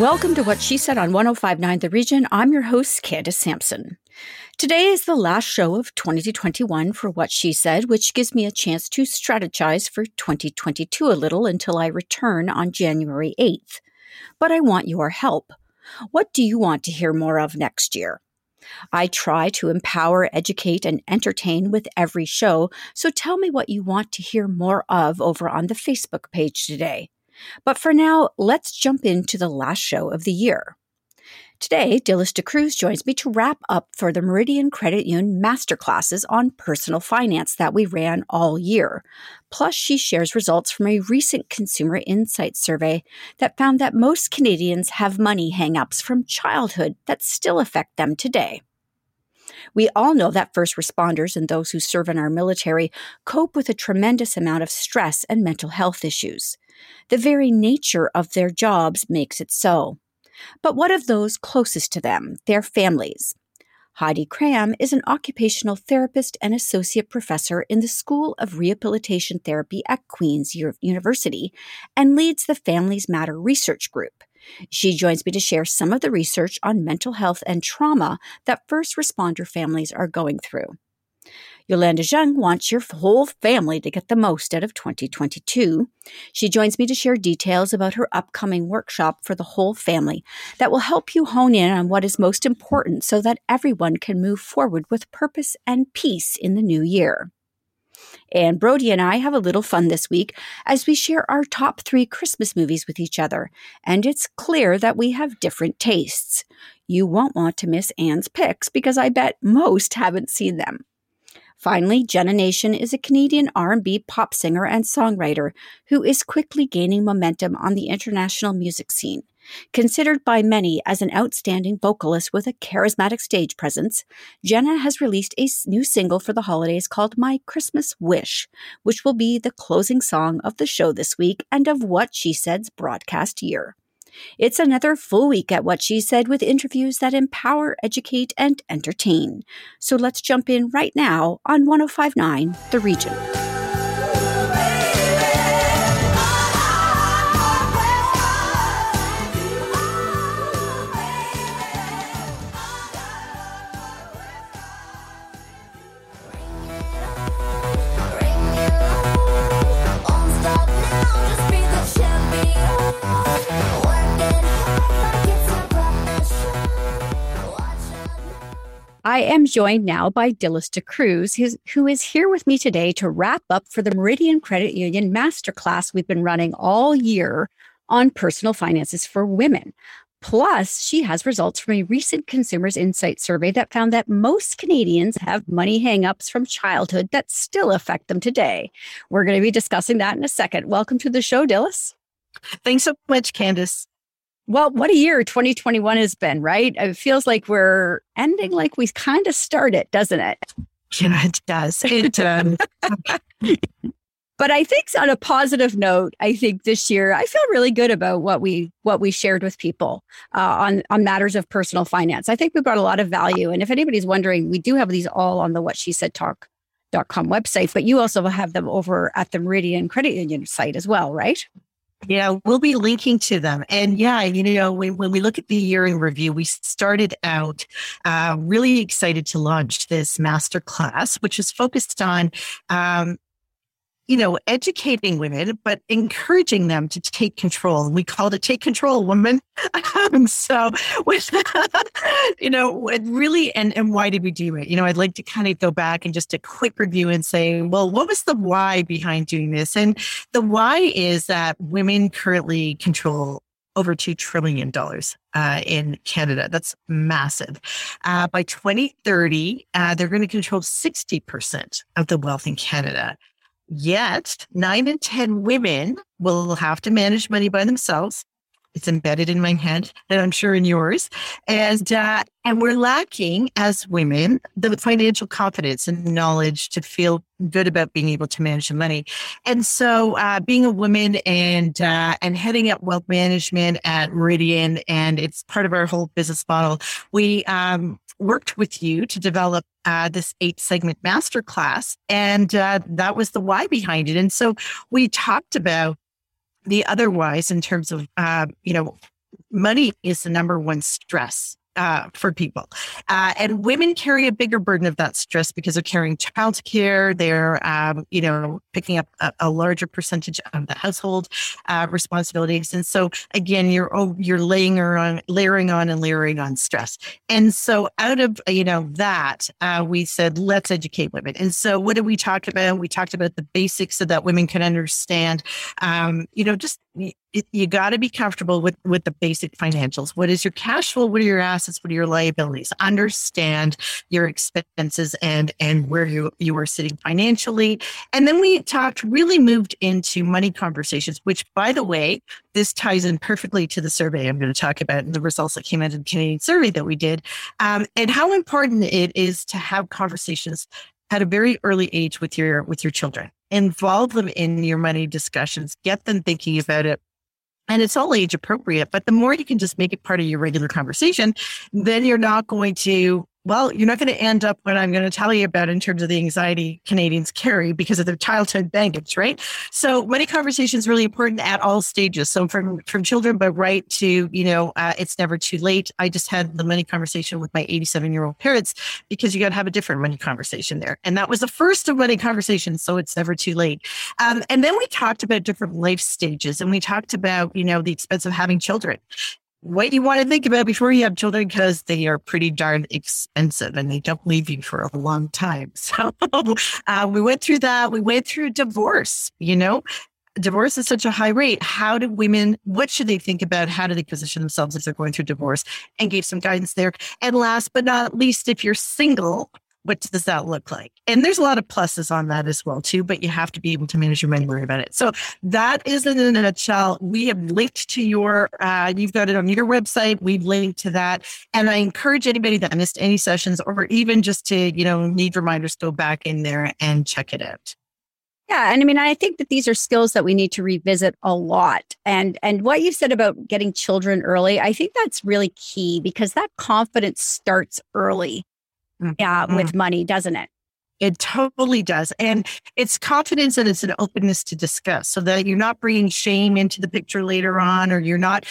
Welcome to What She Said on 105.9 The Region. I'm your host, Candace Sampson. Today is the last show of 2021 for What She Said, which gives me a chance to strategize for 2022 a little until I return on January 8th. But I want your help. What do you want to hear more of next year? I try to empower, educate, and entertain with every show, so tell me what you want to hear more of over on the Facebook page today. But for now, let's jump into the last show of the year. Today, Dilys D'Cruz joins me to wrap up for the Meridian Credit Union Masterclasses on Personal Finance that we ran all year. Plus, she shares results from a recent Consumer Insights survey that found that most Canadians have money hang-ups from childhood that still affect them today. We all know that first responders and those who serve in our military cope with a tremendous amount of stress and mental health issues. The very nature of their jobs makes it so. But what of those closest to them, their families? Heidi Cramm is an occupational therapist and associate professor in the School of Rehabilitation Therapy at Queen's University and leads the Families Matter Research Group. She joins me to share some of the research on mental health and trauma that first responder families are going through. Yolanda Zhang wants your whole family to get the most out of 2022. She joins me to share details about her upcoming workshop for the whole family that will help you hone in on what is most important so that everyone can move forward with purpose and peace in the new year. Anne Brody and I have a little fun this week as we share our top 3 Christmas movies with each other, and it's clear that we have different tastes. You won't want to miss Anne's picks because I bet most haven't seen them. Finally, Jenna Nation is a Canadian R&B pop singer and songwriter who is quickly gaining momentum on the international music scene. Considered by many as an outstanding vocalist with a charismatic stage presence, Jenna has released a new single for the holidays called My Christmas Wish, which will be the closing song of the show this week and of What She Said's broadcast year. It's another full week at What She Said with interviews that empower, educate, and entertain. So let's jump in right now on 105.9 The Region. I am joined now by Dilys D'Cruz, who is here with me today to wrap up for the Meridian Credit Union Masterclass we've been running all year on personal finances for women. Plus, she has results from a recent Consumer Insights survey that found that most Canadians have money hangups from childhood that still affect them today. We're going to be discussing that in a second. Welcome to the show, Dilys. Thanks so much, Candace. Well, what a year 2021 has been, right? It feels like we're ending like we kind of started, doesn't it? Yeah, it does. It does. But I think on a positive note, I think this year I feel really good about what we shared with people on matters of personal finance. I think we brought a lot of value. And if anybody's wondering, we do have these all on the WhatSheSaidTalk.com website, but you also have them over at the Meridian Credit Union site as well, right? Yeah, we'll be linking to them. And yeah, when we look at the year in review, we started out really excited to launch this masterclass, which is focused on, educating women, but encouraging them to take control. We called it Take Control, Women. And why did we do it? I'd like to kind of go back and just a quick review and say, well, what was the why behind doing this? And the why is that women currently control over $2 trillion in Canada. That's massive. By 2030, they're going to control 60% of the wealth in Canada. Yet, 9 in 10 women will have to manage money by themselves. It's embedded in my head, and I'm sure in yours. And we're lacking, as women, the financial confidence and knowledge to feel good about being able to manage the money. And so being a woman and heading up wealth management at Meridian, and it's part of our whole business model, we worked with you to develop this 8-segment masterclass. And that was the why behind it. And so we talked about the other whys in terms of, money is the number one stress for people. And women carry a bigger burden of that stress because they're carrying childcare. They're, picking up a larger percentage of the household responsibilities. And so again, you're layering on stress. And so out of, that, we said, let's educate women. And so what did we talk about? We talked about the basics so that women can understand, you got to be comfortable with the basic financials. What is your cash flow? What are your assets? What are your liabilities? Understand your expenses and where you are sitting financially. And then we moved into money conversations, which, by the way, this ties in perfectly to the survey I'm going to talk about and the results that came out of the Canadian survey that we did, and how important it is to have conversations at a very early age with your children. Involve them in your money discussions, get them thinking about it. And it's all age appropriate, but the more you can just make it part of your regular conversation, then you're not going to end up what I'm going to tell you about in terms of the anxiety Canadians carry because of their childhood baggage, right? So money conversation is really important at all stages. So from children, but right to, it's never too late. I just had the money conversation with my 87-year-old parents because you got to have a different money conversation there. And that was the first of money conversations. So it's never too late. And then we talked about different life stages, and we talked about, the expense of having children. What you want to think about before you have children, because they are pretty darn expensive and they don't leave you for a long time. So we went through that. We went through divorce. Divorce is such a high rate. How do women, what should they think about? How do they position themselves if they're going through divorce, and gave some guidance there. And last but not least, if you're single, what does that look like? And there's a lot of pluses on that as well, too, but you have to be able to manage your money, worry about it. So that is in a nutshell. We have linked to you've got it on your website. We've linked to that. And I encourage anybody that missed any sessions or even just to, need reminders, go back in there and check it out. Yeah. And I think that these are skills that we need to revisit a lot. And what you said about getting children early, I think that's really key because that confidence starts early. Yeah, with money, doesn't it? It totally does. And it's confidence and it's an openness to discuss so that you're not bringing shame into the picture later on, or you're not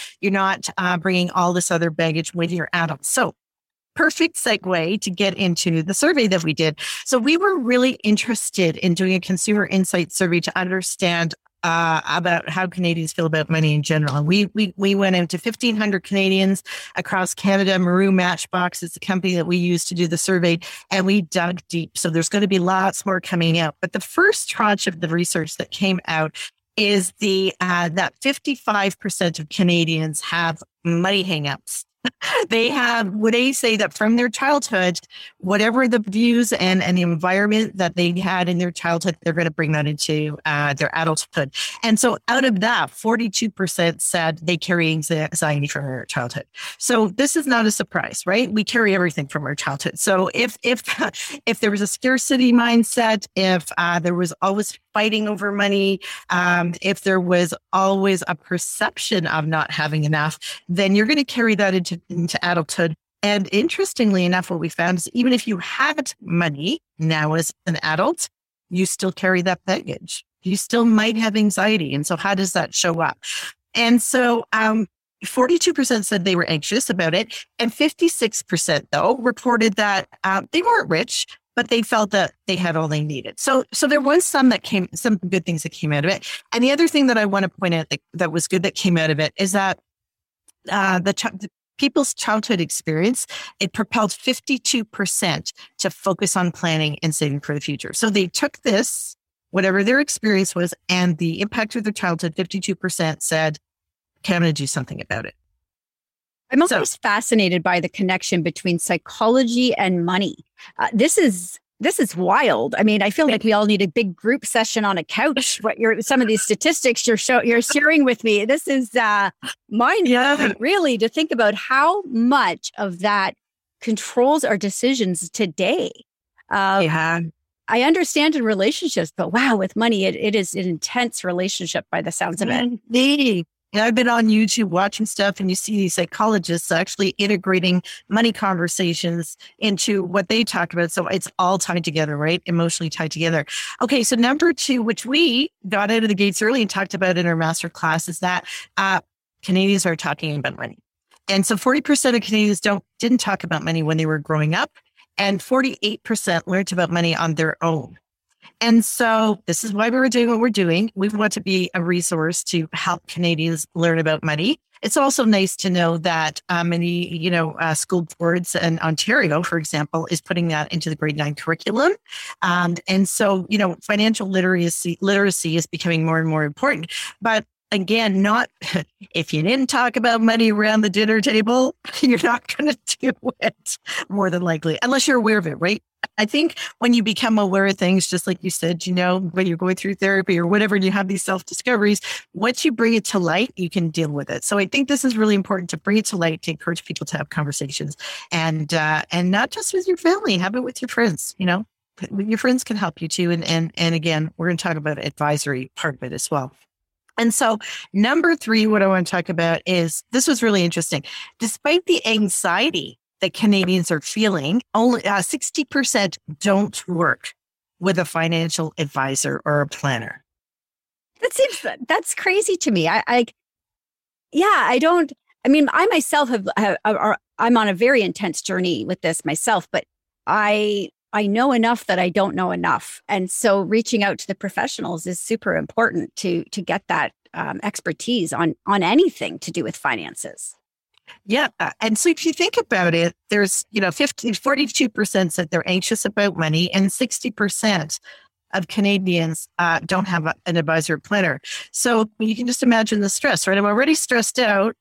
bringing all this other baggage when you're adult. So perfect segue to get into the survey that we did. So we were really interested in doing a consumer insight survey to understand about how Canadians feel about money in general. And we went into 1,500 Canadians across Canada. Maru Matchbox is the company that we use to do the survey, and we dug deep. So there's going to be lots more coming out. But the first tranche of the research that came out is that 55% of Canadians have money hangups. They have, would they say that from their childhood, whatever the views and the environment that they had in their childhood, they're going to bring that into their adulthood. And so out of that, 42% said they carry anxiety from their childhood. So this is not a surprise, right? We carry everything from our childhood. So if there was a scarcity mindset, if there was always fighting over money, if there was always a perception of not having enough, then you're going to carry that into adulthood. And interestingly enough, what we found is even if you had money now as an adult, you still carry that baggage. You still might have anxiety. And so how does that show up? And so 42% said they were anxious about it. And 56% though reported that they weren't rich, but they felt that they had all they needed. So there was some good things that came out of it. And the other thing that I want to point out that was good that came out of it is that people's childhood experience, it propelled 52% to focus on planning and saving for the future. So they took this, whatever their experience was, and the impact of their childhood, 52% said, okay, I'm going to do something about it. I'm always fascinated by the connection between psychology and money. This is wild. I feel like we all need a big group session on a couch. Some of these statistics you're sharing with me, this is mind-blowing, really, to think about how much of that controls our decisions today. I understand in relationships, but wow, with money, it is an intense relationship by the sounds of it. Indeed. I've been on YouTube watching stuff, and you see these psychologists actually integrating money conversations into what they talk about. So it's all tied together, right? Emotionally tied together. Okay, so number 2, which we got out of the gates early and talked about in our master class, is that Canadians are talking about money. And so 40% of Canadians didn't talk about money when they were growing up, and 48% learned about money on their own. And so this is why we were doing what we're doing. We want to be a resource to help Canadians learn about money. It's also nice to know that many, school boards in Ontario, for example, is putting that into the grade 9 curriculum. And so, financial literacy is becoming more and more important. But again, not if you didn't talk about money around the dinner table, you're not going to do it more than likely, unless you're aware of it, right? I think when you become aware of things, just like you said, when you're going through therapy or whatever, and you have these self-discoveries, once you bring it to light, you can deal with it. So I think this is really important to bring it to light, to encourage people to have conversations and not just with your family, have it with your friends, Your friends can help you too. And again, we're going to talk about advisory part of it as well. And so number 3, what I want to talk about is, this was really interesting. Despite the anxiety that Canadians are feeling, only 60% don't work with a financial advisor or a planner. That's crazy to me. I myself I'm on a very intense journey with this myself, but I know enough that I don't know enough. And so reaching out to the professionals is super important to get that expertise on anything to do with finances. Yeah. And so if you think about it, there's, 42% said they're anxious about money, and 60% of Canadians don't have an advisor or planner. So you can just imagine the stress, right? I'm already stressed out.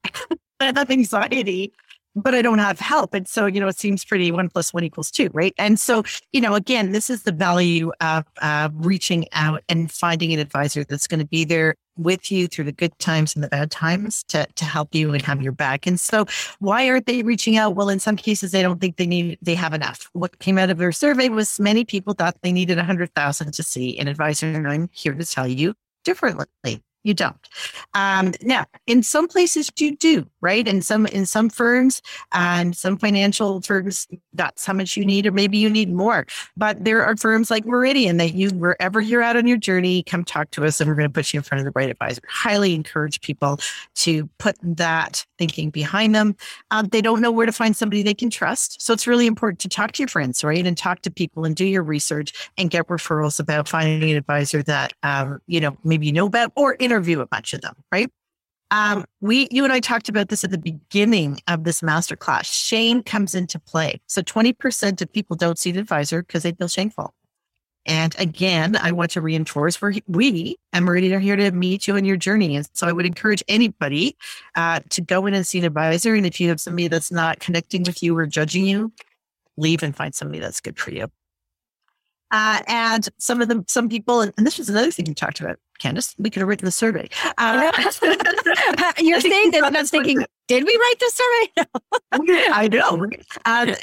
I have anxiety, but I don't have help. And so, it seems pretty 1 + 1 = 2, right? And so, again, this is the value of reaching out and finding an advisor that's going to be there with you through the good times and the bad times to help you and have your back. And so why aren't they reaching out? Well, in some cases, they don't think they have enough. What came out of their survey was many people thought they needed $100,000 to see an advisor. And I'm here to tell you differently. You don't. Now, in some places you do, right? In some firms and some financial firms, that's how much you need, or maybe you need more. But there are firms like Meridian that wherever you're at on your journey, come talk to us and we're going to put you in front of the right advisor. Highly encourage people to put that thinking behind them. They don't know where to find somebody they can trust. So it's really important to talk to your friends, right? And talk to people and do your research and get referrals about finding an advisor that, maybe you know about, or interview a bunch of them, right? You and I talked about this at the beginning of this masterclass. Shame comes into play. So 20% of people don't see an advisor because they feel shameful. And again, I want to reinforce we and Meridian are here to meet you on your journey. And so I would encourage anybody to go in and see an advisor. And if you have somebody that's not connecting with you or judging you, leave and find somebody that's good for you. And some people, and this was another thing you talked about, Candace, we could have written the survey. You're saying that, and I'm thinking, did we write the survey? No. I know.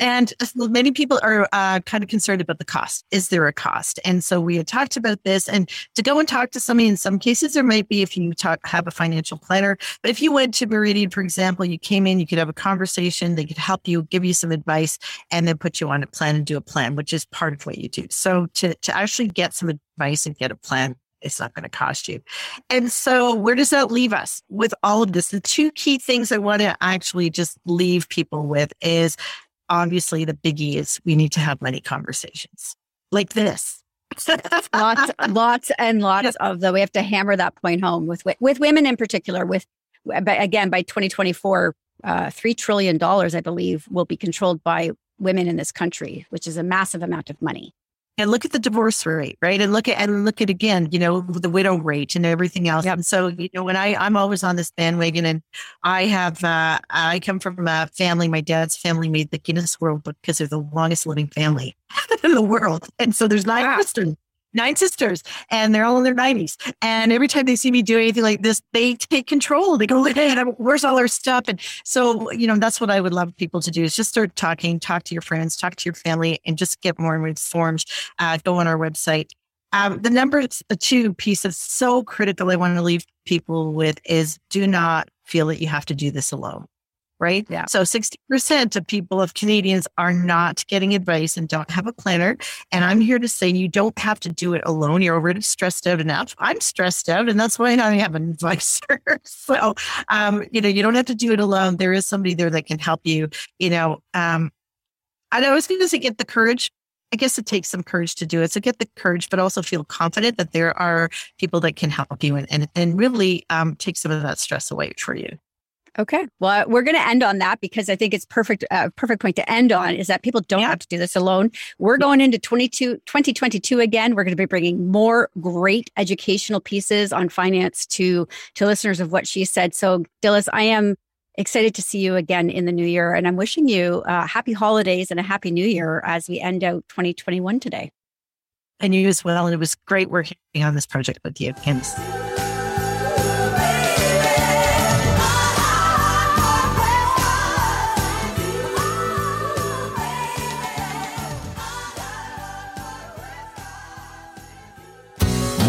And many people are kind of concerned about the cost. Is there a cost? And so we had talked about this, and to go and talk to somebody, in some cases, there might be, if you have a financial planner, but if you went to Meridian, for example, you came in, you could have a conversation, they could help you, give you some advice, and then put you on a plan and do a plan, which is part of what you do. So to actually get some advice and get a plan, it's not going to cost you. And so where does that leave us with all of this? The 2 key things I want to actually just leave people with is, obviously the biggie is we need to have money conversations like this. lots and lots of them. We have to hammer that point home with women in particular. By 2024, $3 trillion, I believe, will be controlled by women in this country, which is a massive amount of money. And look at the divorce rate, right? And look at again, the widow rate and everything else. Yep. And so, when I'm always on this bandwagon, and I come from a family. My dad's family made the Guinness World Book because they're the longest living family in the world. And so there's 9 sisters, and they're all in their 90s. And every time they see me do anything like this, they take control. They go, where's all our stuff? And so, that's what I would love people to do, is just start talking, talk to your friends, talk to your family, and just get more informed. Go on our website. The number 2 piece that's so critical I want to leave people with is, do not feel that you have to do this alone. right? Yeah. So 60% of people, of Canadians, are not getting advice and don't have a planner. And I'm here to say you don't have to do it alone. You're already stressed out enough. I'm stressed out, and that's why I don't have an advisor. So, you don't have to do it alone. There is somebody there that can help you, And I was going to say get the courage. I guess it takes some courage to do it. So get the courage, but also feel confident that there are people that can help you and really take some of that stress away for you. Okay. Well, we're going to end on that because I think it's perfect point to end on is that people don't have to do this alone. We're going into 2022 again. We're going to be bringing more great educational pieces on finance to listeners of What She Said. So Dilys, I am excited to see you again in the new year. And I'm wishing you happy holidays and a happy new year as we end out 2021 today. And you as well. And it was great working on this project with you, Candace.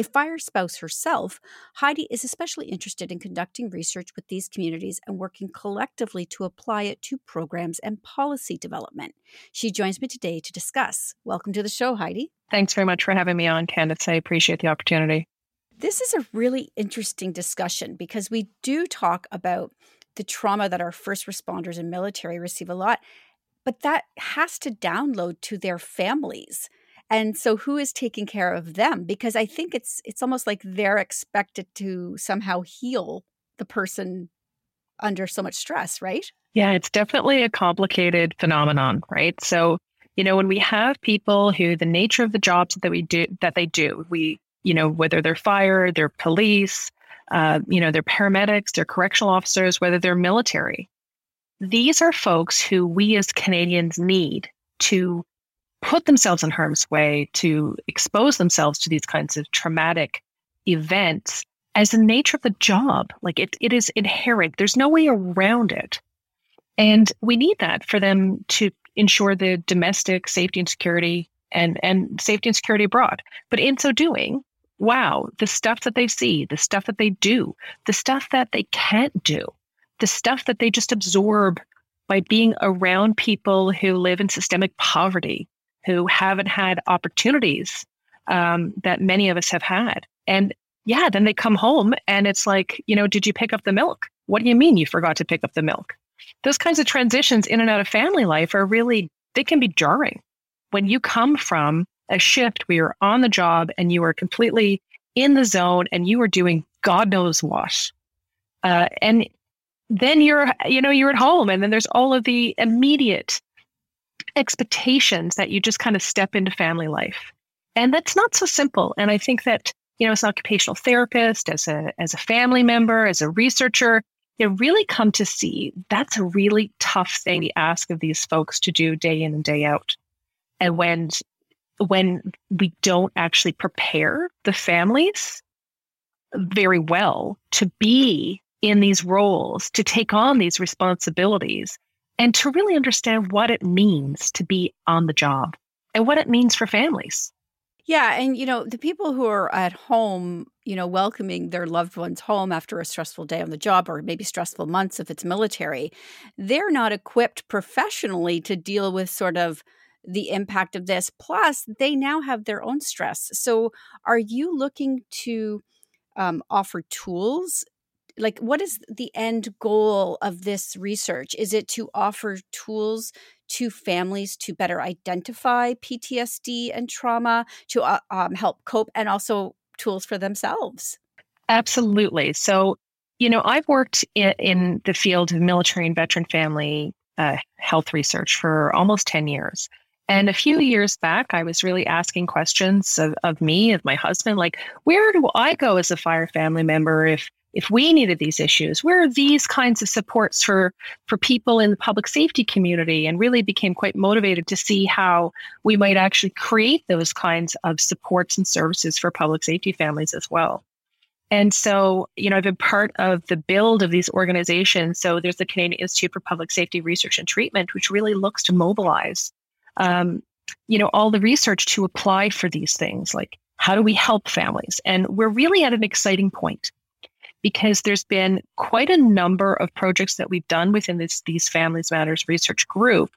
A fire spouse herself, Heidi is especially interested in conducting research with these communities and working collectively to apply it to programs and policy development. She joins me today to discuss. Welcome to the show, Heidi. Thanks very much for having me on, Candace. I appreciate the opportunity. This is a really interesting discussion because we do talk about the trauma that our first responders and military receive a lot, but that has to download to their families. And so who is taking care of them? Because I think it's almost like they're expected to somehow heal the person under so much stress, right? Yeah, it's definitely a complicated phenomenon, right? So, when we have people who the nature of the jobs that they do, whether they're fire, they're police, they're paramedics, they're correctional officers, whether they're military, these are folks who we as Canadians need to put themselves in harm's way, to expose themselves to these kinds of traumatic events as the nature of the job. Like it is inherent. There's no way around it. And we need that for them to ensure the domestic safety and security and safety and security abroad. But in so doing, the stuff that they see, the stuff that they do, the stuff that they can't do, the stuff that they just absorb by being around people who live in systemic poverty, who haven't had opportunities that many of us have had. And then they come home and it's like, did you pick up the milk? What do you mean you forgot to pick up the milk? Those kinds of transitions in and out of family life are really, they can be jarring. When you come from a shift where you're on the job and you are completely in the zone and you are doing God knows what. And then you're at home and then there's all of the immediate expectations that you just kind of step into family life. And that's not so simple. And I think that, as an occupational therapist, as a family member, as a researcher, you really come to see that's a really tough thing to ask of these folks to do day in and day out. And when we don't actually prepare the families very well to be in these roles, to take on these responsibilities, and to really understand what it means to be on the job and what it means for families. Yeah. And, the people who are at home, welcoming their loved ones home after a stressful day on the job or maybe stressful months if it's military, they're not equipped professionally to deal with sort of the impact of this. Plus, they now have their own stress. So are you looking to offer tools? Like, what is the end goal of this research? Is it to offer tools to families to better identify PTSD and trauma, to help cope, and also tools for themselves. Absolutely. So, you know, I've worked in the field of military and veteran family health research for almost 10 years. And a few years back, I was really asking questions of me, of my husband, like, where do I go as a fire family member if we needed these issues? Where are these kinds of supports for people in the public safety community? And really became quite motivated to see how we might actually create those kinds of supports and services for public safety families as well. And so, you know, I've been part of the build of these organizations. So there's the Canadian Institute for Public Safety Research and Treatment, which really looks to mobilize, you know, all the research to apply for these things, like how do we help families? And we're really at an exciting point because there's been quite a number of projects that we've done within these Families Matters Research Group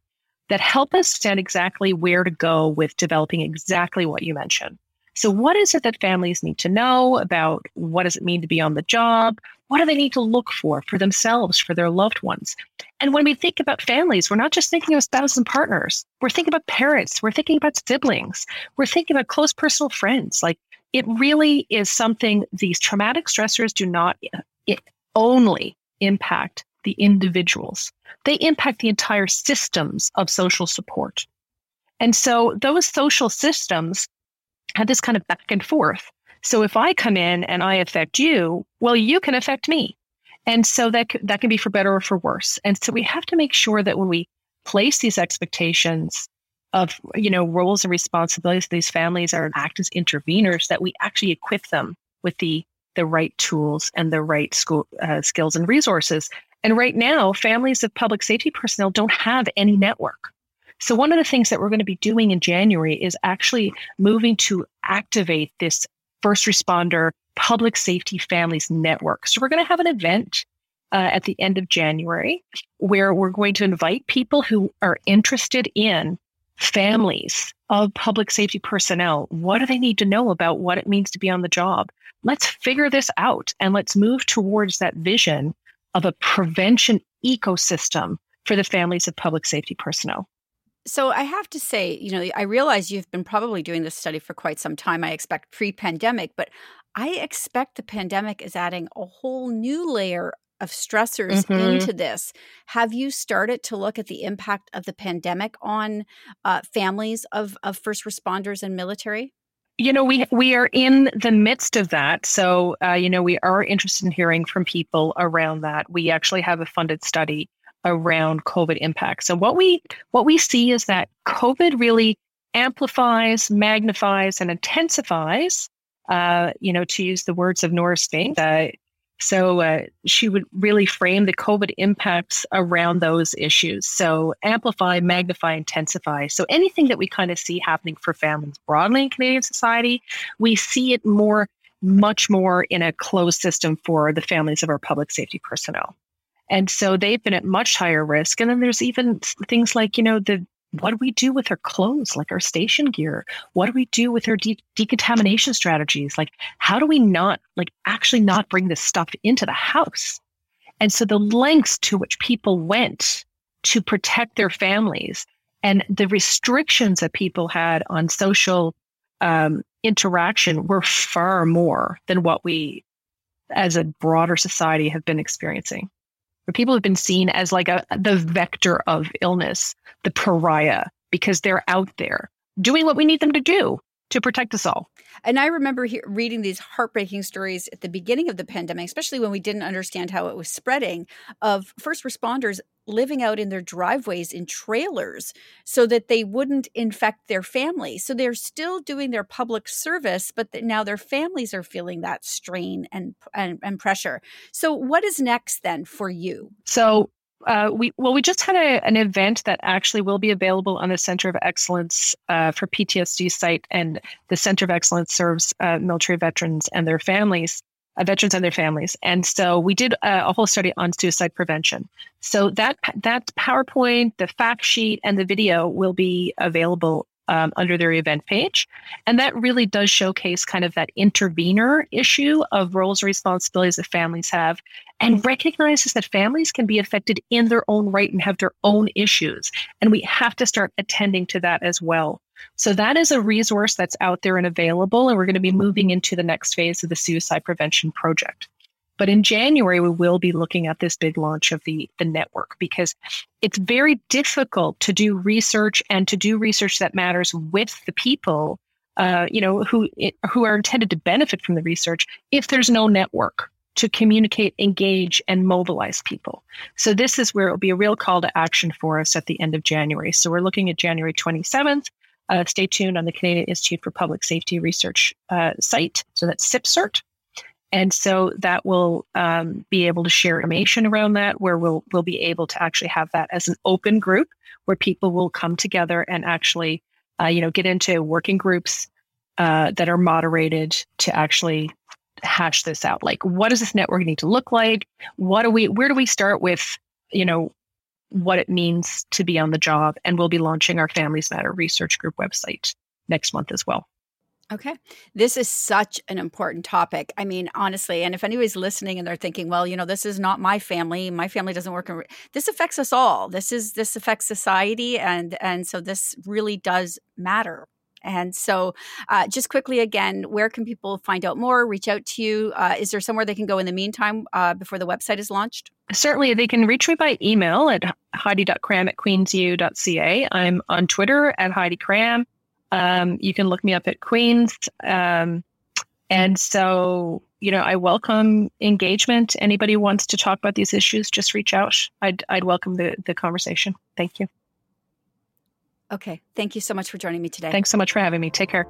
that help us understand exactly where to go with developing exactly what you mentioned. So what is it that families need to know about? What does it mean to be on the job? What do they need to look for themselves, for their loved ones? And when we think about families, we're not just thinking of spouses and partners. We're thinking about parents. We're thinking about siblings. We're thinking about close personal friends. Like, it really is something, these traumatic stressors do not only impact the individuals. They impact the entire systems of social support. And so those social systems had this kind of back and forth. So if I come in and I affect you, well, you can affect me. And so that can be for better or for worse. And so we have to make sure that when we place these expectations of, you know, roles and responsibilities, these families are act as interveners, that we actually equip them with the right tools and the right skills and resources. And right now, families of public safety personnel don't have any network. So one of the things that we're going to be doing in January is actually moving to activate this first responder public safety families network. So we're going to have an event at the end of January where we're going to invite people who are interested in families of public safety personnel. What do they need to know about what it means to be on the job? Let's figure this out and let's move towards that vision of a prevention ecosystem for the families of public safety personnel. So I have to say, you know, I realize you've been probably doing this study for quite some time, I expect pre-pandemic, but I expect the pandemic is adding a whole new layer of stressors into this. Have you started to look at the impact of the pandemic on families of first responders and military? You know, we are in the midst of that. So, you know, we are interested in hearing from people around that. We actually have a funded study around COVID impacts. So what we see is that COVID really amplifies, magnifies, and intensifies, you know, to use the words of Nora Spink. So she would really frame the COVID impacts around those issues. So amplify, magnify, intensify. So anything that we kind of see happening for families broadly in Canadian society, we see it much more in a closed system for the families of our public safety personnel. And so they've been at much higher risk. And then there's even things like, you know, what do we do with our clothes, like our station gear? What do we do with our decontamination strategies? Like, how do we not bring this stuff into the house? And so the lengths to which people went to protect their families and the restrictions that people had on social interaction were far more than what we as a broader society have been experiencing. Where people have been seen as like the vector of illness, the pariah, because they're out there doing what we need them to do to protect us all. And I remember reading these heartbreaking stories at the beginning of the pandemic, especially when we didn't understand how it was spreading, of first responders living out in their driveways in trailers so that they wouldn't infect their family. So they're still doing their public service, but now their families are feeling that strain and pressure. So what is next then for you? So we just had an event that actually will be available on the Center of Excellence for PTSD site, and the Center of Excellence serves military veterans and their families. And so we did a whole study on suicide prevention. So that PowerPoint, the fact sheet, and the video will be available under their event page. And that really does showcase kind of that intervener issue of roles and responsibilities that families have, and recognizes that families can be affected in their own right and have their own issues. And we have to start attending to that as well. So that is a resource that's out there and available, and we're going to be moving into the next phase of the suicide prevention project. But in January, we will be looking at this big launch of the network, because it's very difficult to do research and to do research that matters with the people, who are intended to benefit from the research if there's no network to communicate, engage, and mobilize people. So this is where it will be a real call to action for us at the end of January. So we're looking at January 27th. Stay tuned on the Canadian Institute for Public Safety Research site. So that's SIPCERT. And so that will be able to share information around that, where we'll be able to actually have that as an open group where people will come together and actually, get into working groups that are moderated to actually hash this out. Like, what does this network need to look like? Where do we start with, what it means to be on the job? And we'll be launching our Families Matter Research Group website next month as well. Okay. This is such an important topic. I mean, honestly, and if anybody's listening and they're thinking, well, this is not my family. My family doesn't work. This affects us all. This affects society. And so this really does matter. And so just quickly again, where can people find out more, reach out to you? Is there somewhere they can go in the meantime before the website is launched? Certainly, they can reach me by email at heidi.cram@queensu.ca. I'm on Twitter at Heidi Cramm. You can look me up at Queen's. And so, I welcome engagement. Anybody who wants to talk about these issues, just reach out. I'd welcome the conversation. Thank you. Okay. Thank you so much for joining me today. Thanks so much for having me. Take care.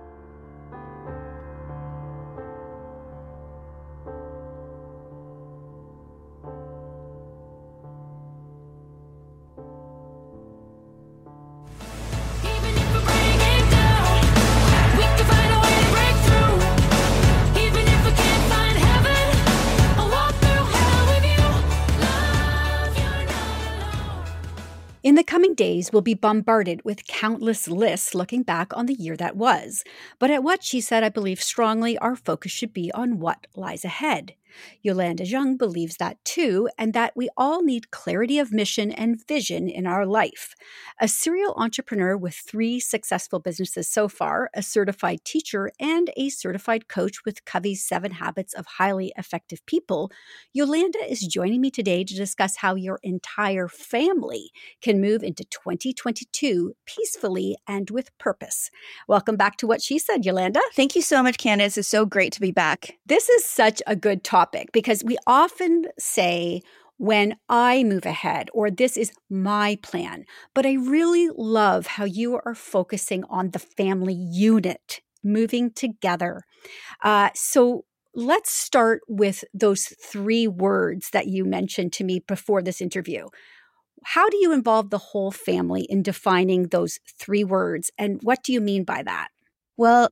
In the coming days, we'll be bombarded with countless lists looking back on the year that was. But at What She Said, I believe strongly our focus should be on what lies ahead. Yolanda Zhang believes that too, and that we all need clarity of mission and vision in our life. A serial entrepreneur with 3 successful businesses so far, a certified teacher, and a certified coach with Covey's 7 Habits of Highly Effective People, Yolanda is joining me today to discuss how your entire family can move into 2022 peacefully and with purpose. Welcome back to What She Said, Yolanda. Thank you so much, Candace. It's so great to be back. This is such a good topic because we often say, when I move ahead, or this is my plan, but I really love how you are focusing on the family unit, moving together. So let's start with those 3 words that you mentioned to me before this interview. How do you involve the whole family in defining those 3 words? And what do you mean by that? Well,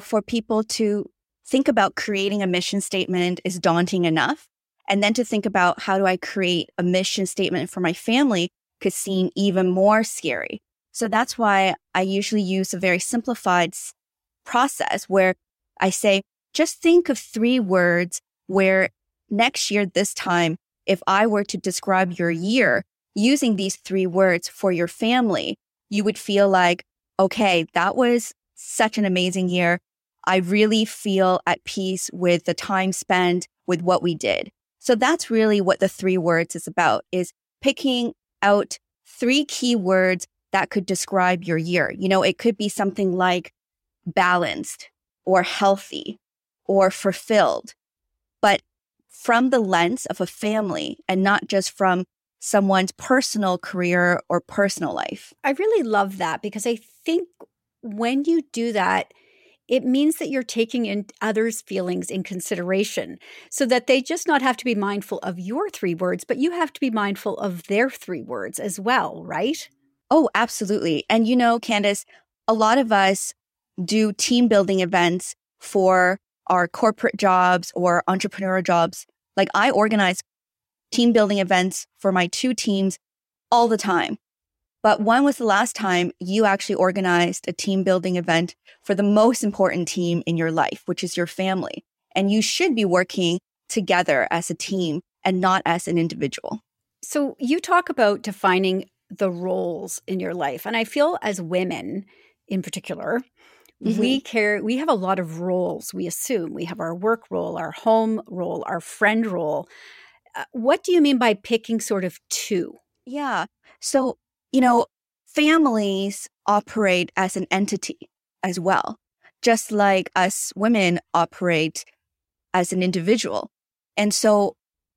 for people to think about creating a mission statement is daunting enough. And then to think about how do I create a mission statement for my family could seem even more scary. So that's why I usually use a very simplified process where I say, just think of 3 words where next year, this time, if I were to describe your year using these 3 words for your family, you would feel like, okay, that was such an amazing year. I really feel at peace with the time spent with what we did. So that's really what the 3 words is about, is picking out 3 key words that could describe your year. It could be something like balanced or healthy or fulfilled, but from the lens of a family and not just from someone's personal career or personal life. I really love that because I think when you do that, it means that you're taking in others' feelings in consideration so that they just not have to be mindful of your 3 words, but you have to be mindful of their 3 words as well, right? Oh, absolutely. And Candace, a lot of us do team building events for our corporate jobs or entrepreneurial jobs. Like I organize team building events for my 2 teams all the time. But when was the last time you actually organized a team building event for the most important team in your life, which is your family? And you should be working together as a team and not as an individual. So you talk about defining the roles in your life. And I feel as women in particular, we have a lot of roles we assume. We have our work role, our home role, our friend role. What do you mean by picking sort of two? Yeah. So, you know, families operate as an entity as well, just like us women operate as an individual. And so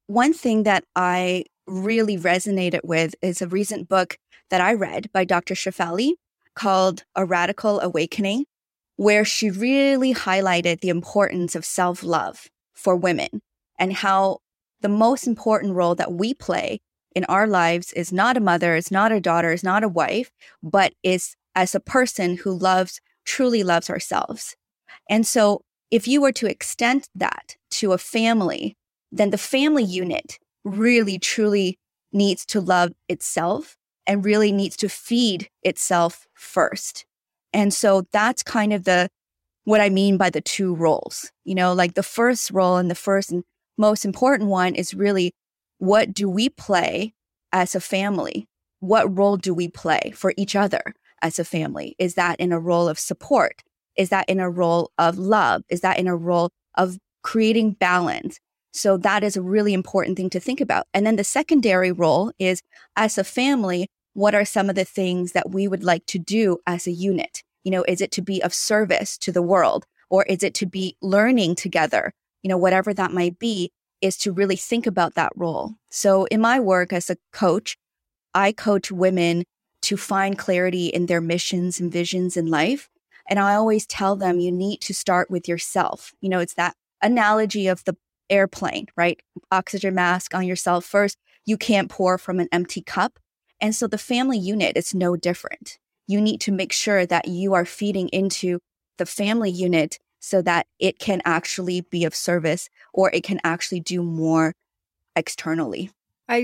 one thing that I really resonated with is a recent book that I read by Dr. Shafali called A Radical Awakening, where she really highlighted the importance of self-love for women and how the most important role that we play in our lives is not a mother, is not a daughter, is not a wife, but is as a person who truly loves ourselves. And so if you were to extend that to a family, then the family unit really, truly needs to love itself and really needs to feed itself first. And so that's kind of what I mean by the two roles. You know, like the first role and the first and most important one is really, what do we play as a family? What role do we play for each other as a family? Is that in a role of support? Is that in a role of love? Is that in a role of creating balance? So that is a really important thing to think about. And then the secondary role is, as a family, what are some of the things that we would like to do as a unit? You know, is it to be of service to the world, or is it to be learning together? You know, whatever that might be, is to really think about that role. So in my work as a coach, I coach women to find clarity in their missions and visions in life. And I always tell them, you need to start with yourself. You know, it's that analogy of the airplane, right? Oxygen mask on yourself first. You can't pour from an empty cup. And so the family unit is no different. You need to make sure that you are feeding into the family unit so that it can actually be of service, or it can actually do more externally. I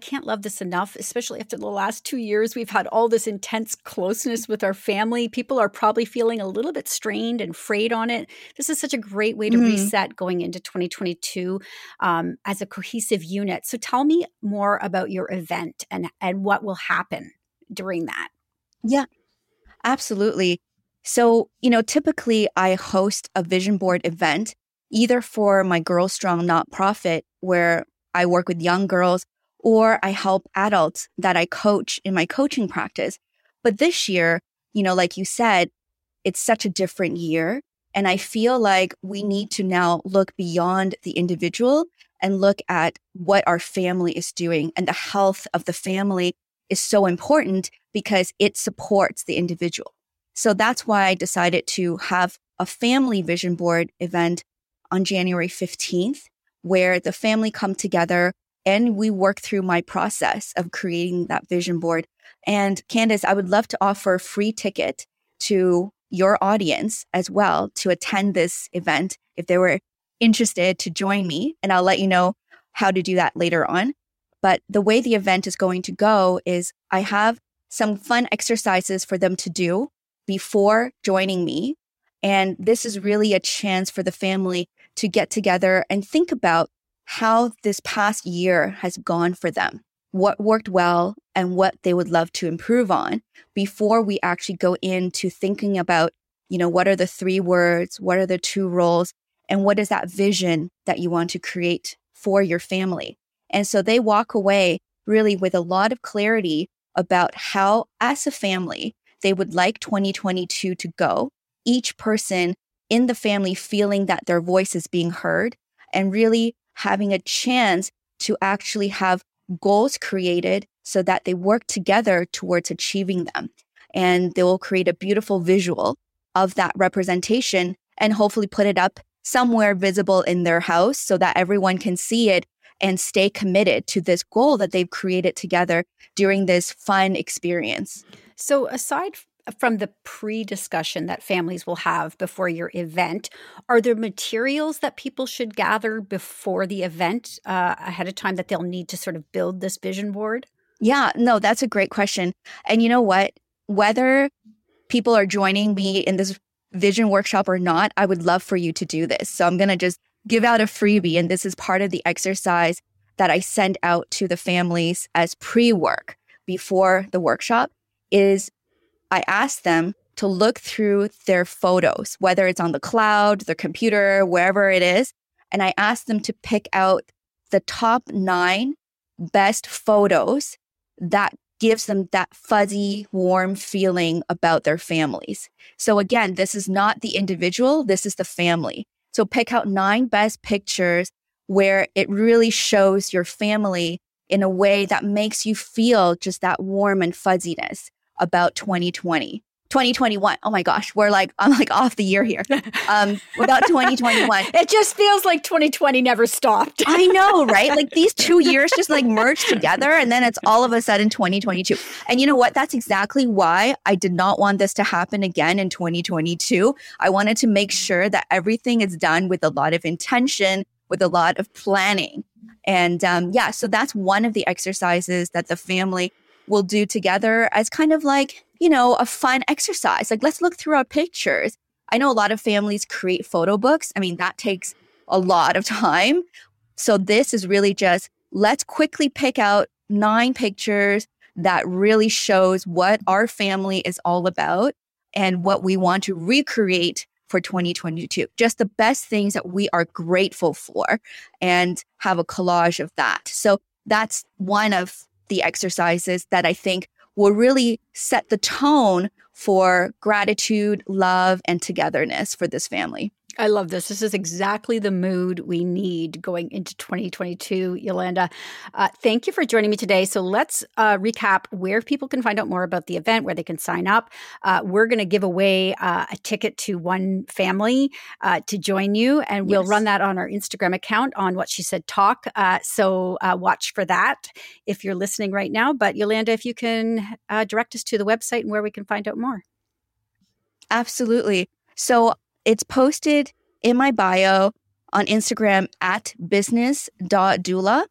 can't love this enough, especially after the last 2 years, we've had all this intense closeness with our family. People are probably feeling a little bit strained and frayed on it. This is such a great way to reset going into 2022 as a cohesive unit. So tell me more about your event and what will happen during that. Yeah, absolutely. So, you know, typically I host a vision board event, either for my Girl Strong nonprofit, where I work with young girls, or I help adults that I coach in my coaching practice. But this year, you know, like you said, it's such a different year. And I feel like we need to now look beyond the individual and look at what our family is doing. And the health of the family is so important because it supports the individual. So that's why I decided to have a family vision board event on January 15th, where the family come together and we work through my process of creating that vision board. And Candace, I would love to offer a free ticket to your audience as well to attend this event if they were interested to join me. And I'll let you know how to do that later on. But the way the event is going to go is I have some fun exercises for them to do before joining me. And this is really a chance for the family to get together and think about how this past year has gone for them, what worked well and what they would love to improve on before we actually go into thinking about, you know, what are the three words, what are the two roles, and what is that vision that you want to create for your family. And so they walk away really with a lot of clarity about how, as a family, they would like 2022 to go, each person in the family feeling that their voice is being heard and really having a chance to actually have goals created so that they work together towards achieving them. And they will create a beautiful visual of that representation and hopefully put it up somewhere visible in their house so that everyone can see it and stay committed to this goal that they've created together during this fun experience. So aside from the pre-discussion that families will have before your event, are there materials that people should gather before the event ahead of time that they'll need to sort of build this vision board? Yeah, no, that's a great question. And you know what? Whether people are joining me in this vision workshop or not, I would love for you to do this. So I'm going to just give out a freebie. And this is part of the exercise that I send out to the families as pre-work before the workshop is I ask them to look through their photos, whether it's on the cloud, their computer, wherever it is. And I ask them to pick out the top 9 best photos that gives them that fuzzy, warm feeling about their families. So again, this is not the individual, this is the family. So pick out 9 best pictures where it really shows your family in a way that makes you feel just that warm and fuzziness about 2020. 2021. Oh my gosh, I'm off the year here. About 2021. It just feels like 2020 never stopped. I know, right? Like these 2 years just merged together and then it's all of a sudden 2022. And you know what? That's exactly why I did not want this to happen again in 2022. I wanted to make sure that everything is done with a lot of intention, with a lot of planning. And so that's one of the exercises that the family will do together as kind of a fun exercise. Let's look through our pictures. I know a lot of families create photo books. That takes a lot of time. So this is really just, let's quickly pick out 9 pictures that really shows what our family is all about and what we want to recreate for 2022. Just the best things that we are grateful for and have a collage of that. So that's one of the exercises that I think will really set the tone for gratitude, love, and togetherness for this family. I love this. This is exactly the mood we need going into 2022, Yolanda. Thank you for joining me today. So let's recap where people can find out more about the event, where they can sign up. We're going to give away a ticket to one family to join you, and we'll run that on our Instagram account on What She Said Talk. So watch for that if you're listening right now. But Yolanda, if you can direct us to the website and where we can find out more. Absolutely. So it's posted in my bio on Instagram at business.doula.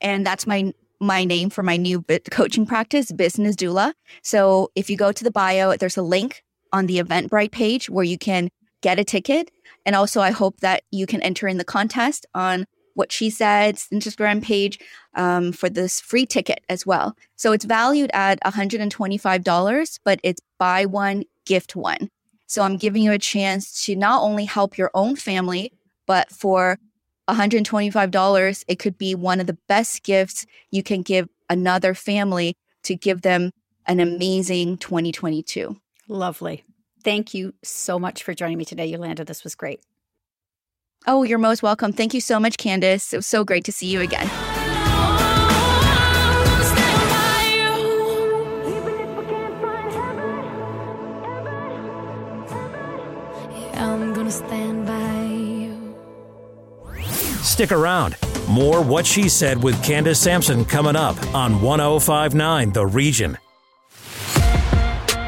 And that's my name for my new coaching practice, Business Doula. So if you go to the bio, there's a link on the Eventbrite page where you can get a ticket. And also, I hope that you can enter in the contest on What She Said's Instagram page for this free ticket as well. So it's valued at $125, but it's buy one, gift one. So I'm giving you a chance to not only help your own family, but for $125, it could be one of the best gifts you can give another family to give them an amazing 2022. Lovely. Thank you so much for joining me today, Yolanda. This was great. Oh, you're most welcome. Thank you so much, Candace. It was so great to see you again. Stand by you. Stick around. More What She Said with Candace Sampson coming up on 1059 The Region.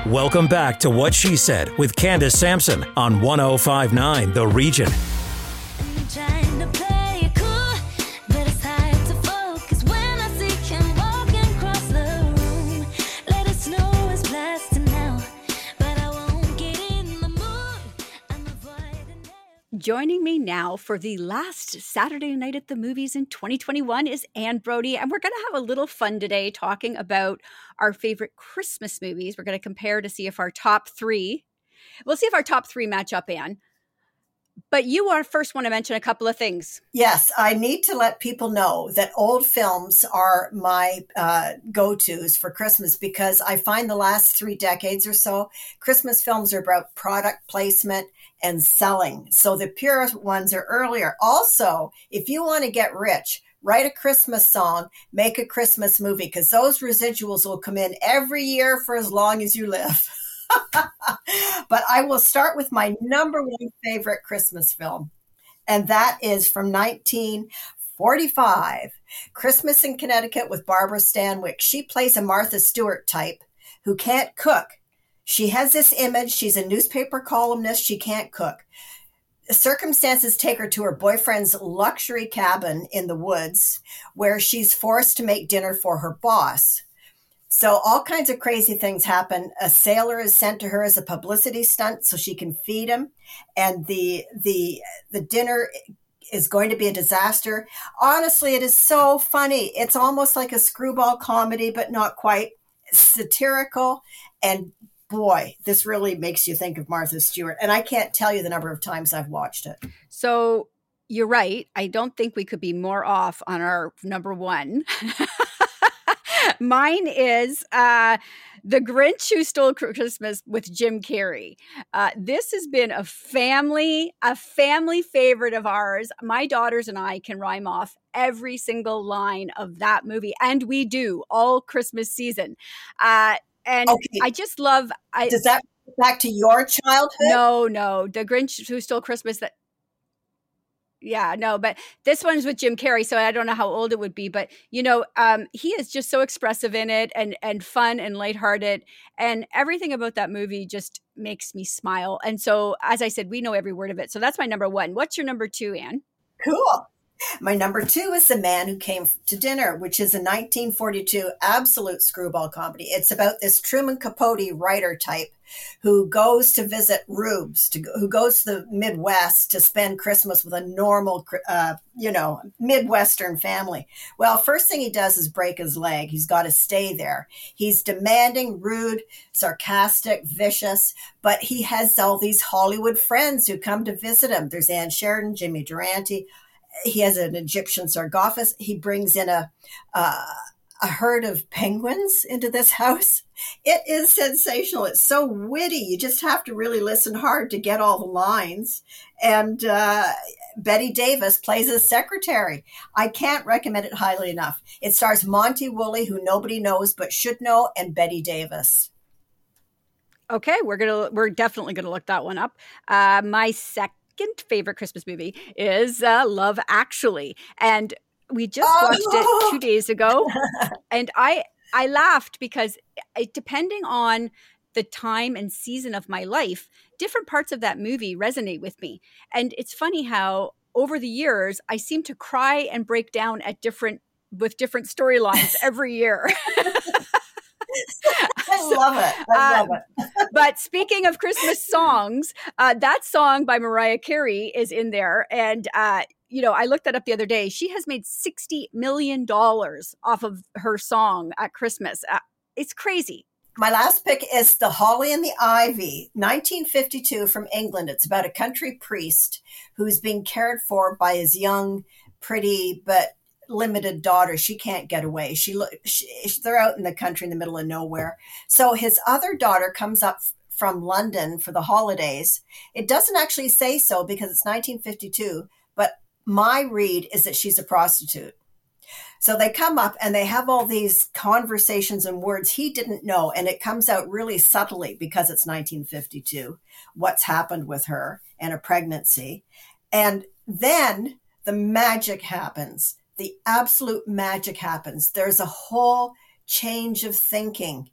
Welcome back to What She Said with Candace Sampson on 1059 The Region. Joining me now for the last Saturday night at the movies in 2021 is Anne Brody, and we're going to have a little fun today talking about our favorite Christmas movies. We're going to compare to see if our top three, match up, Anne. But you are first want to mention a couple of things. Yes, I need to let people know that old films are my go-tos for Christmas because I find the last 3 decades or so, Christmas films are about product placement and selling. So the pure ones are earlier. Also, if you want to get rich, write a Christmas song, make a Christmas movie because those residuals will come in every year for as long as you live. But I will start with my number 1 favorite Christmas film, and that is from 1945, Christmas in Connecticut with Barbara Stanwyck. She plays a Martha Stewart type who can't cook. She has this image. She's a newspaper columnist. She can't cook. Circumstances take her to her boyfriend's luxury cabin in the woods where she's forced to make dinner for her boss. So all kinds of crazy things happen. A sailor is sent to her as a publicity stunt so she can feed him. And the dinner is going to be a disaster. Honestly, it is so funny. It's almost like a screwball comedy, but not quite. Satirical. And boy, this really makes you think of Martha Stewart. And I can't tell you the number of times I've watched it. So you're right. I don't think we could be more off on our number one. Mine is The Grinch Who Stole Christmas with Jim Carrey. This has been a family favorite of ours. My daughters and I can rhyme off every single line of that movie, and we do all Christmas season. And okay. I just love. Does that go back to your childhood? No, The Grinch Who Stole Christmas. But this one's with Jim Carrey, so I don't know how old it would be. But, he is just so expressive in it and fun and lighthearted. And everything about that movie just makes me smile. And so, as I said, we know every word of it. So that's my number one. What's your number two, Anne? Cool. My number two is The Man Who Came to Dinner, which is a 1942 absolute screwball comedy. It's about this Truman Capote writer type who goes to visit Rubes, who goes to the Midwest to spend Christmas with a normal, Midwestern family. Well, first thing he does is break his leg. He's got to stay there. He's demanding, rude, sarcastic, vicious, but he has all these Hollywood friends who come to visit him. There's Ann Sheridan, Jimmy Durante. He has an Egyptian sarcophagus. He brings in a herd of penguins into this house. It is sensational. It's so witty. You just have to really listen hard to get all the lines. And Betty Davis plays his secretary. I can't recommend it highly enough. It stars Monty Woolley, who nobody knows but should know, and Betty Davis. Okay, we're definitely gonna look that one up. My second favorite Christmas movie is Love Actually, and we just watched it 2 days ago, and I laughed because depending on the time and season of my life, different parts of that movie resonate with me, and it's funny how over the years I seem to cry and break down at different storylines every year. I love it. But speaking of Christmas songs, that song by Mariah Carey is in there. And, I looked that up the other day. She has made $60 million off of her song at Christmas. It's crazy. My last pick is The Holly and the Ivy, 1952 from England. It's about a country priest who's being cared for by his young, pretty, but limited daughter. She can't get away. They're out in the country in the middle of nowhere. So his other daughter comes up from London for the holidays. It doesn't actually say so because it's 1952, but my read is that she's a prostitute. So they come up and they have all these conversations and words he didn't know. And it comes out really subtly because it's 1952, what's happened with her and a pregnancy. And then the magic happens. The absolute magic happens. There's a whole change of thinking,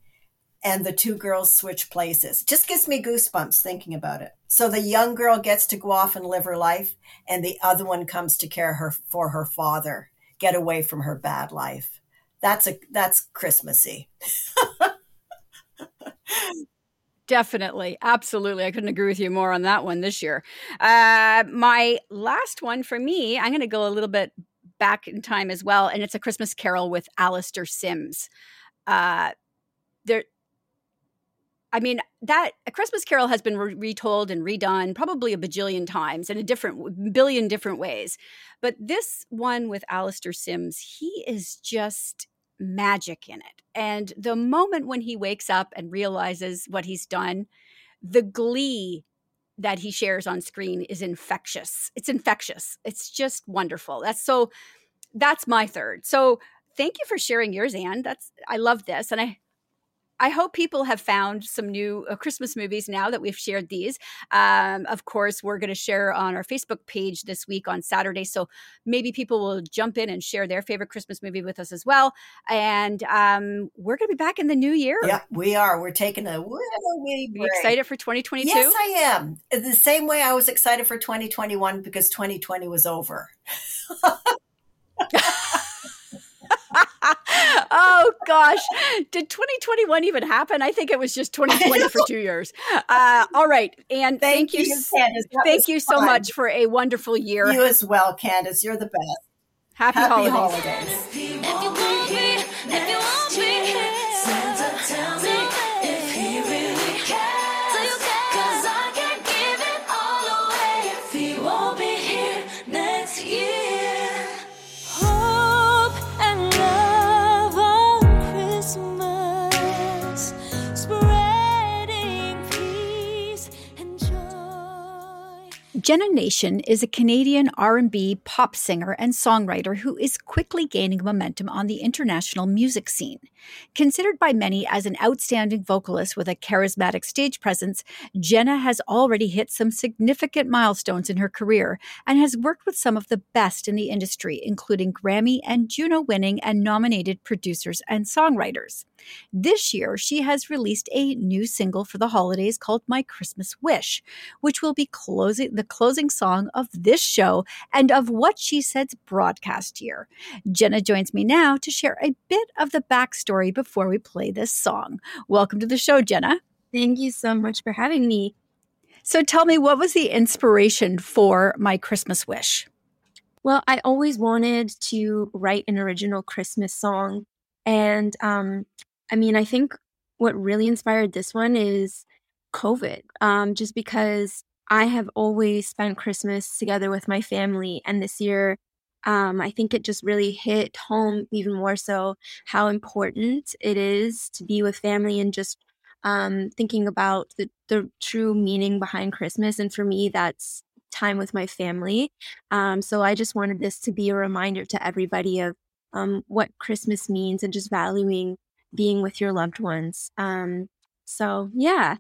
and the two girls switch places. Just gives me goosebumps thinking about it. So the young girl gets to go off and live her life, and the other one comes to care for her father, get away from her bad life. That's Christmassy. Definitely. Absolutely. I couldn't agree with you more on that one this year. My last one for me, I'm going to go a little bit back in time as well, and it's A Christmas Carol with Alistair Sims. A Christmas Carol has been retold and redone probably a bajillion times in a billion different ways. But this one with Alistair Sims, he is just magic in it. And the moment when he wakes up and realizes what he's done, the glee that he shares on screen is infectious. It's infectious. It's just wonderful. That's my third. So thank you for sharing yours, Anne. I love this. And I hope people have found some new Christmas movies now that we've shared these. Of course, we're going to share on our Facebook page this week on Saturday. So maybe people will jump in and share their favorite Christmas movie with us as well. And we're going to be back in the new year. Yeah, we are. We're taking a wee break. Are you excited for 2022? Yes, I am. The same way I was excited for 2021 because 2020 was over. Oh, gosh. Did 2021 even happen? I think it was just 2020 for 2 years. All right. Anne, thank you, Candace. Thank you so much for a wonderful year. You as well, Candace. You're the best. Happy holidays. Jenna Nation is a Canadian R&B pop singer and songwriter who is quickly gaining momentum on the international music scene. Considered by many as an outstanding vocalist with a charismatic stage presence, Jenna has already hit some significant milestones in her career and has worked with some of the best in the industry, including Grammy and Juno-winning and nominated producers and songwriters. This year, she has released a new single for the holidays called My Christmas Wish, which will be the closing song of this show and of What She Said's broadcast year. Jenna joins me now to share a bit of the backstory before we play this song. Welcome to the show, Jenna. Thank you so much for having me. So tell me, what was the inspiration for My Christmas Wish? Well, I always wanted to write an original Christmas song. And I think what really inspired this one is COVID, just because I have always spent Christmas together with my family, and this year, I think it just really hit home even more so how important it is to be with family and just thinking about the true meaning behind Christmas. And for me, that's time with my family. So I just wanted this to be a reminder to everybody of what Christmas means and just valuing being with your loved ones. Yeah.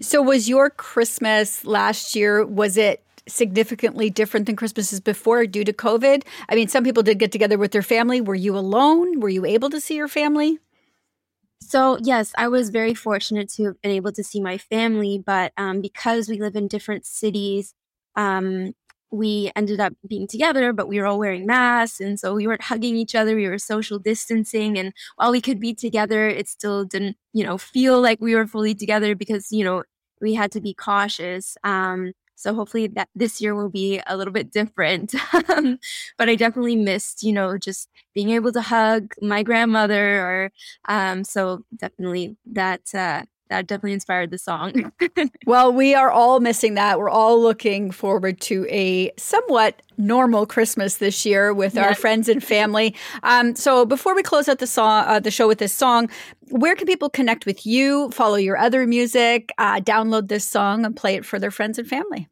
So was your Christmas last year, was it significantly different than Christmases before due to COVID? I mean, some people did get together with their family. Were you alone? Were you able to see your family? So, yes, I was very fortunate to have been able to see my family. But because we live in different cities, we ended up being together, but we were all wearing masks. And so we weren't hugging each other. We were social distancing. And while we could be together, it still didn't, feel like we were fully together because, we had to be cautious. So hopefully that this year will be a little bit different. But I definitely missed, just being able to hug my grandmother so definitely that definitely inspired the song. Well, we are all missing that. We're all looking forward to a somewhat normal Christmas this year with our friends and family. So before we close out the show with this song, where can people connect with you, follow your other music, download this song and play it for their friends and family?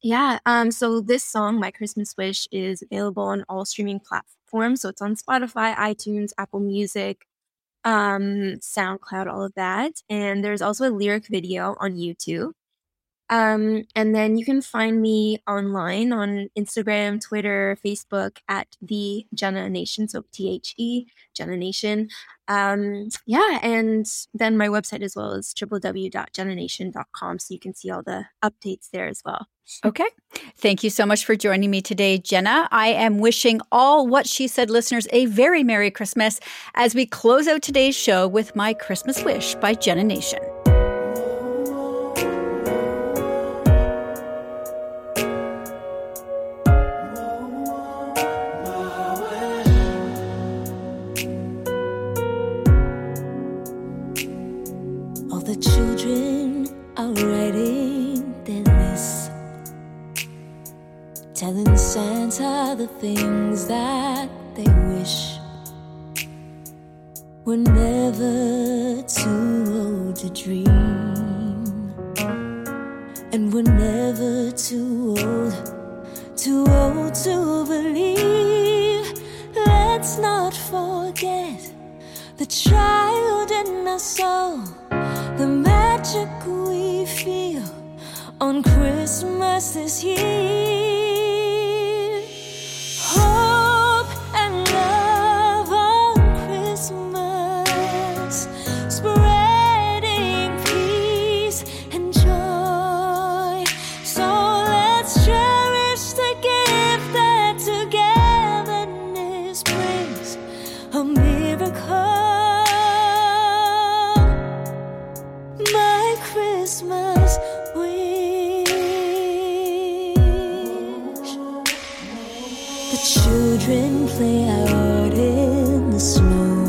Yeah. So this song, My Christmas Wish, is available on all streaming platforms. So it's on Spotify, iTunes, Apple Music, SoundCloud, all of that. And there's also a lyric video on YouTube. And then you can find me online on Instagram, Twitter, Facebook at the Jenna Nation. So THE Jenna Nation. And then my website as well is www.jennanation.com. So you can see all the updates there as well. Okay. Thank you so much for joining me today, Jenna. I am wishing all What She Said listeners a very Merry Christmas as we close out today's show with My Christmas Wish by Jenna Nation. All the children are writing their lists, telling Santa the things that they wish. We're never too old to dream, and we're never too old to believe. Let's not forget the child in our soul, the magic we feel on Christmas this year. Amazing. The children play out in the snow,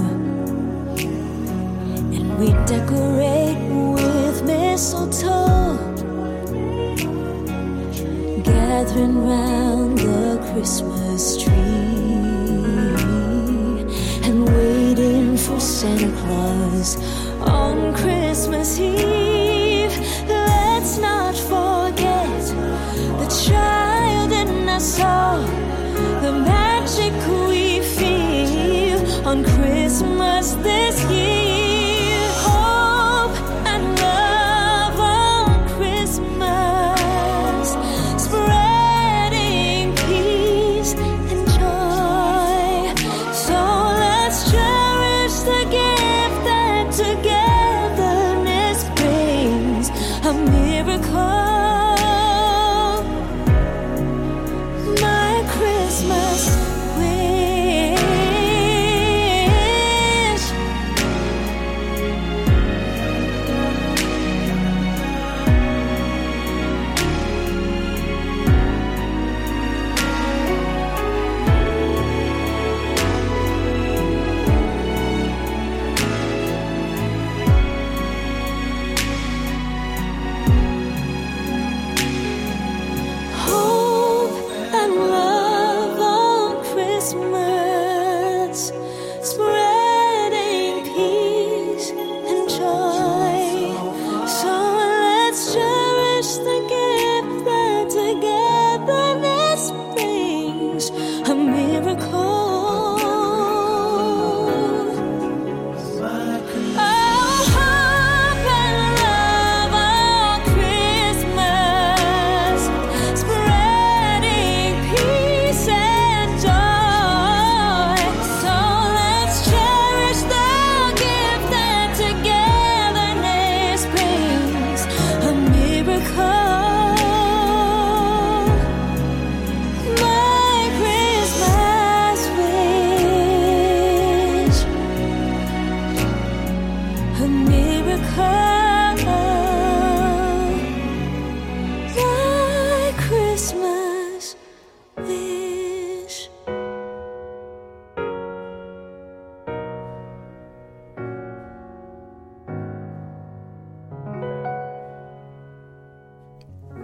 and we decorate with mistletoe, gathering round the Christmas tree and waiting for Santa Claus on Christmas Eve. Let's not forget the child in us all, the magic we feel on Christmas this year.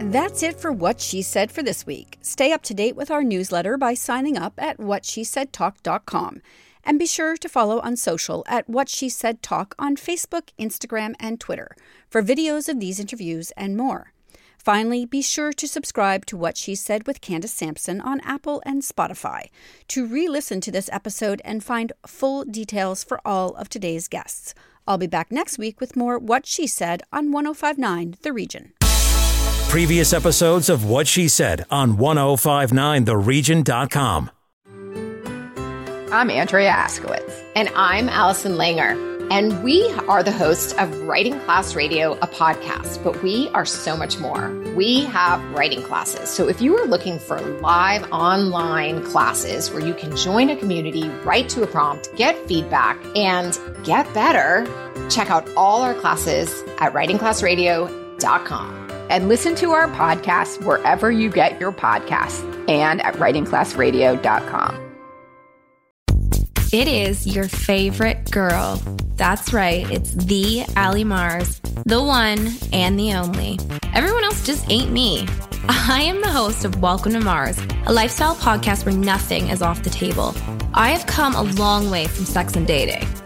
That's it for What She Said for this week. Stay up to date with our newsletter by signing up at WhatSheSaidTalk.com. And be sure to follow on social at What She Said Talk on Facebook, Instagram, and Twitter for videos of these interviews and more. Finally, be sure to subscribe to What She Said with Candace Sampson on Apple and Spotify to re-listen to this episode and find full details for all of today's guests. I'll be back next week with more What She Said on 105.9 The Region. Previous episodes of What She Said on 1059theregion.com. I'm Andrea Askowitz. And I'm Allison Langer. And we are the hosts of Writing Class Radio, a podcast, but we are so much more. We have writing classes. So if you are looking for live online classes where you can join a community, write to a prompt, get feedback, and get better, check out all our classes at writingclassradio.com. And listen to our podcast wherever you get your podcasts and at writingclassradio.com. It is your favorite girl. That's right. It's the Allie Mars, the one and the only. Everyone else just ain't me. I am the host of Welcome to Mars, a lifestyle podcast where nothing is off the table. I have come a long way from sex and dating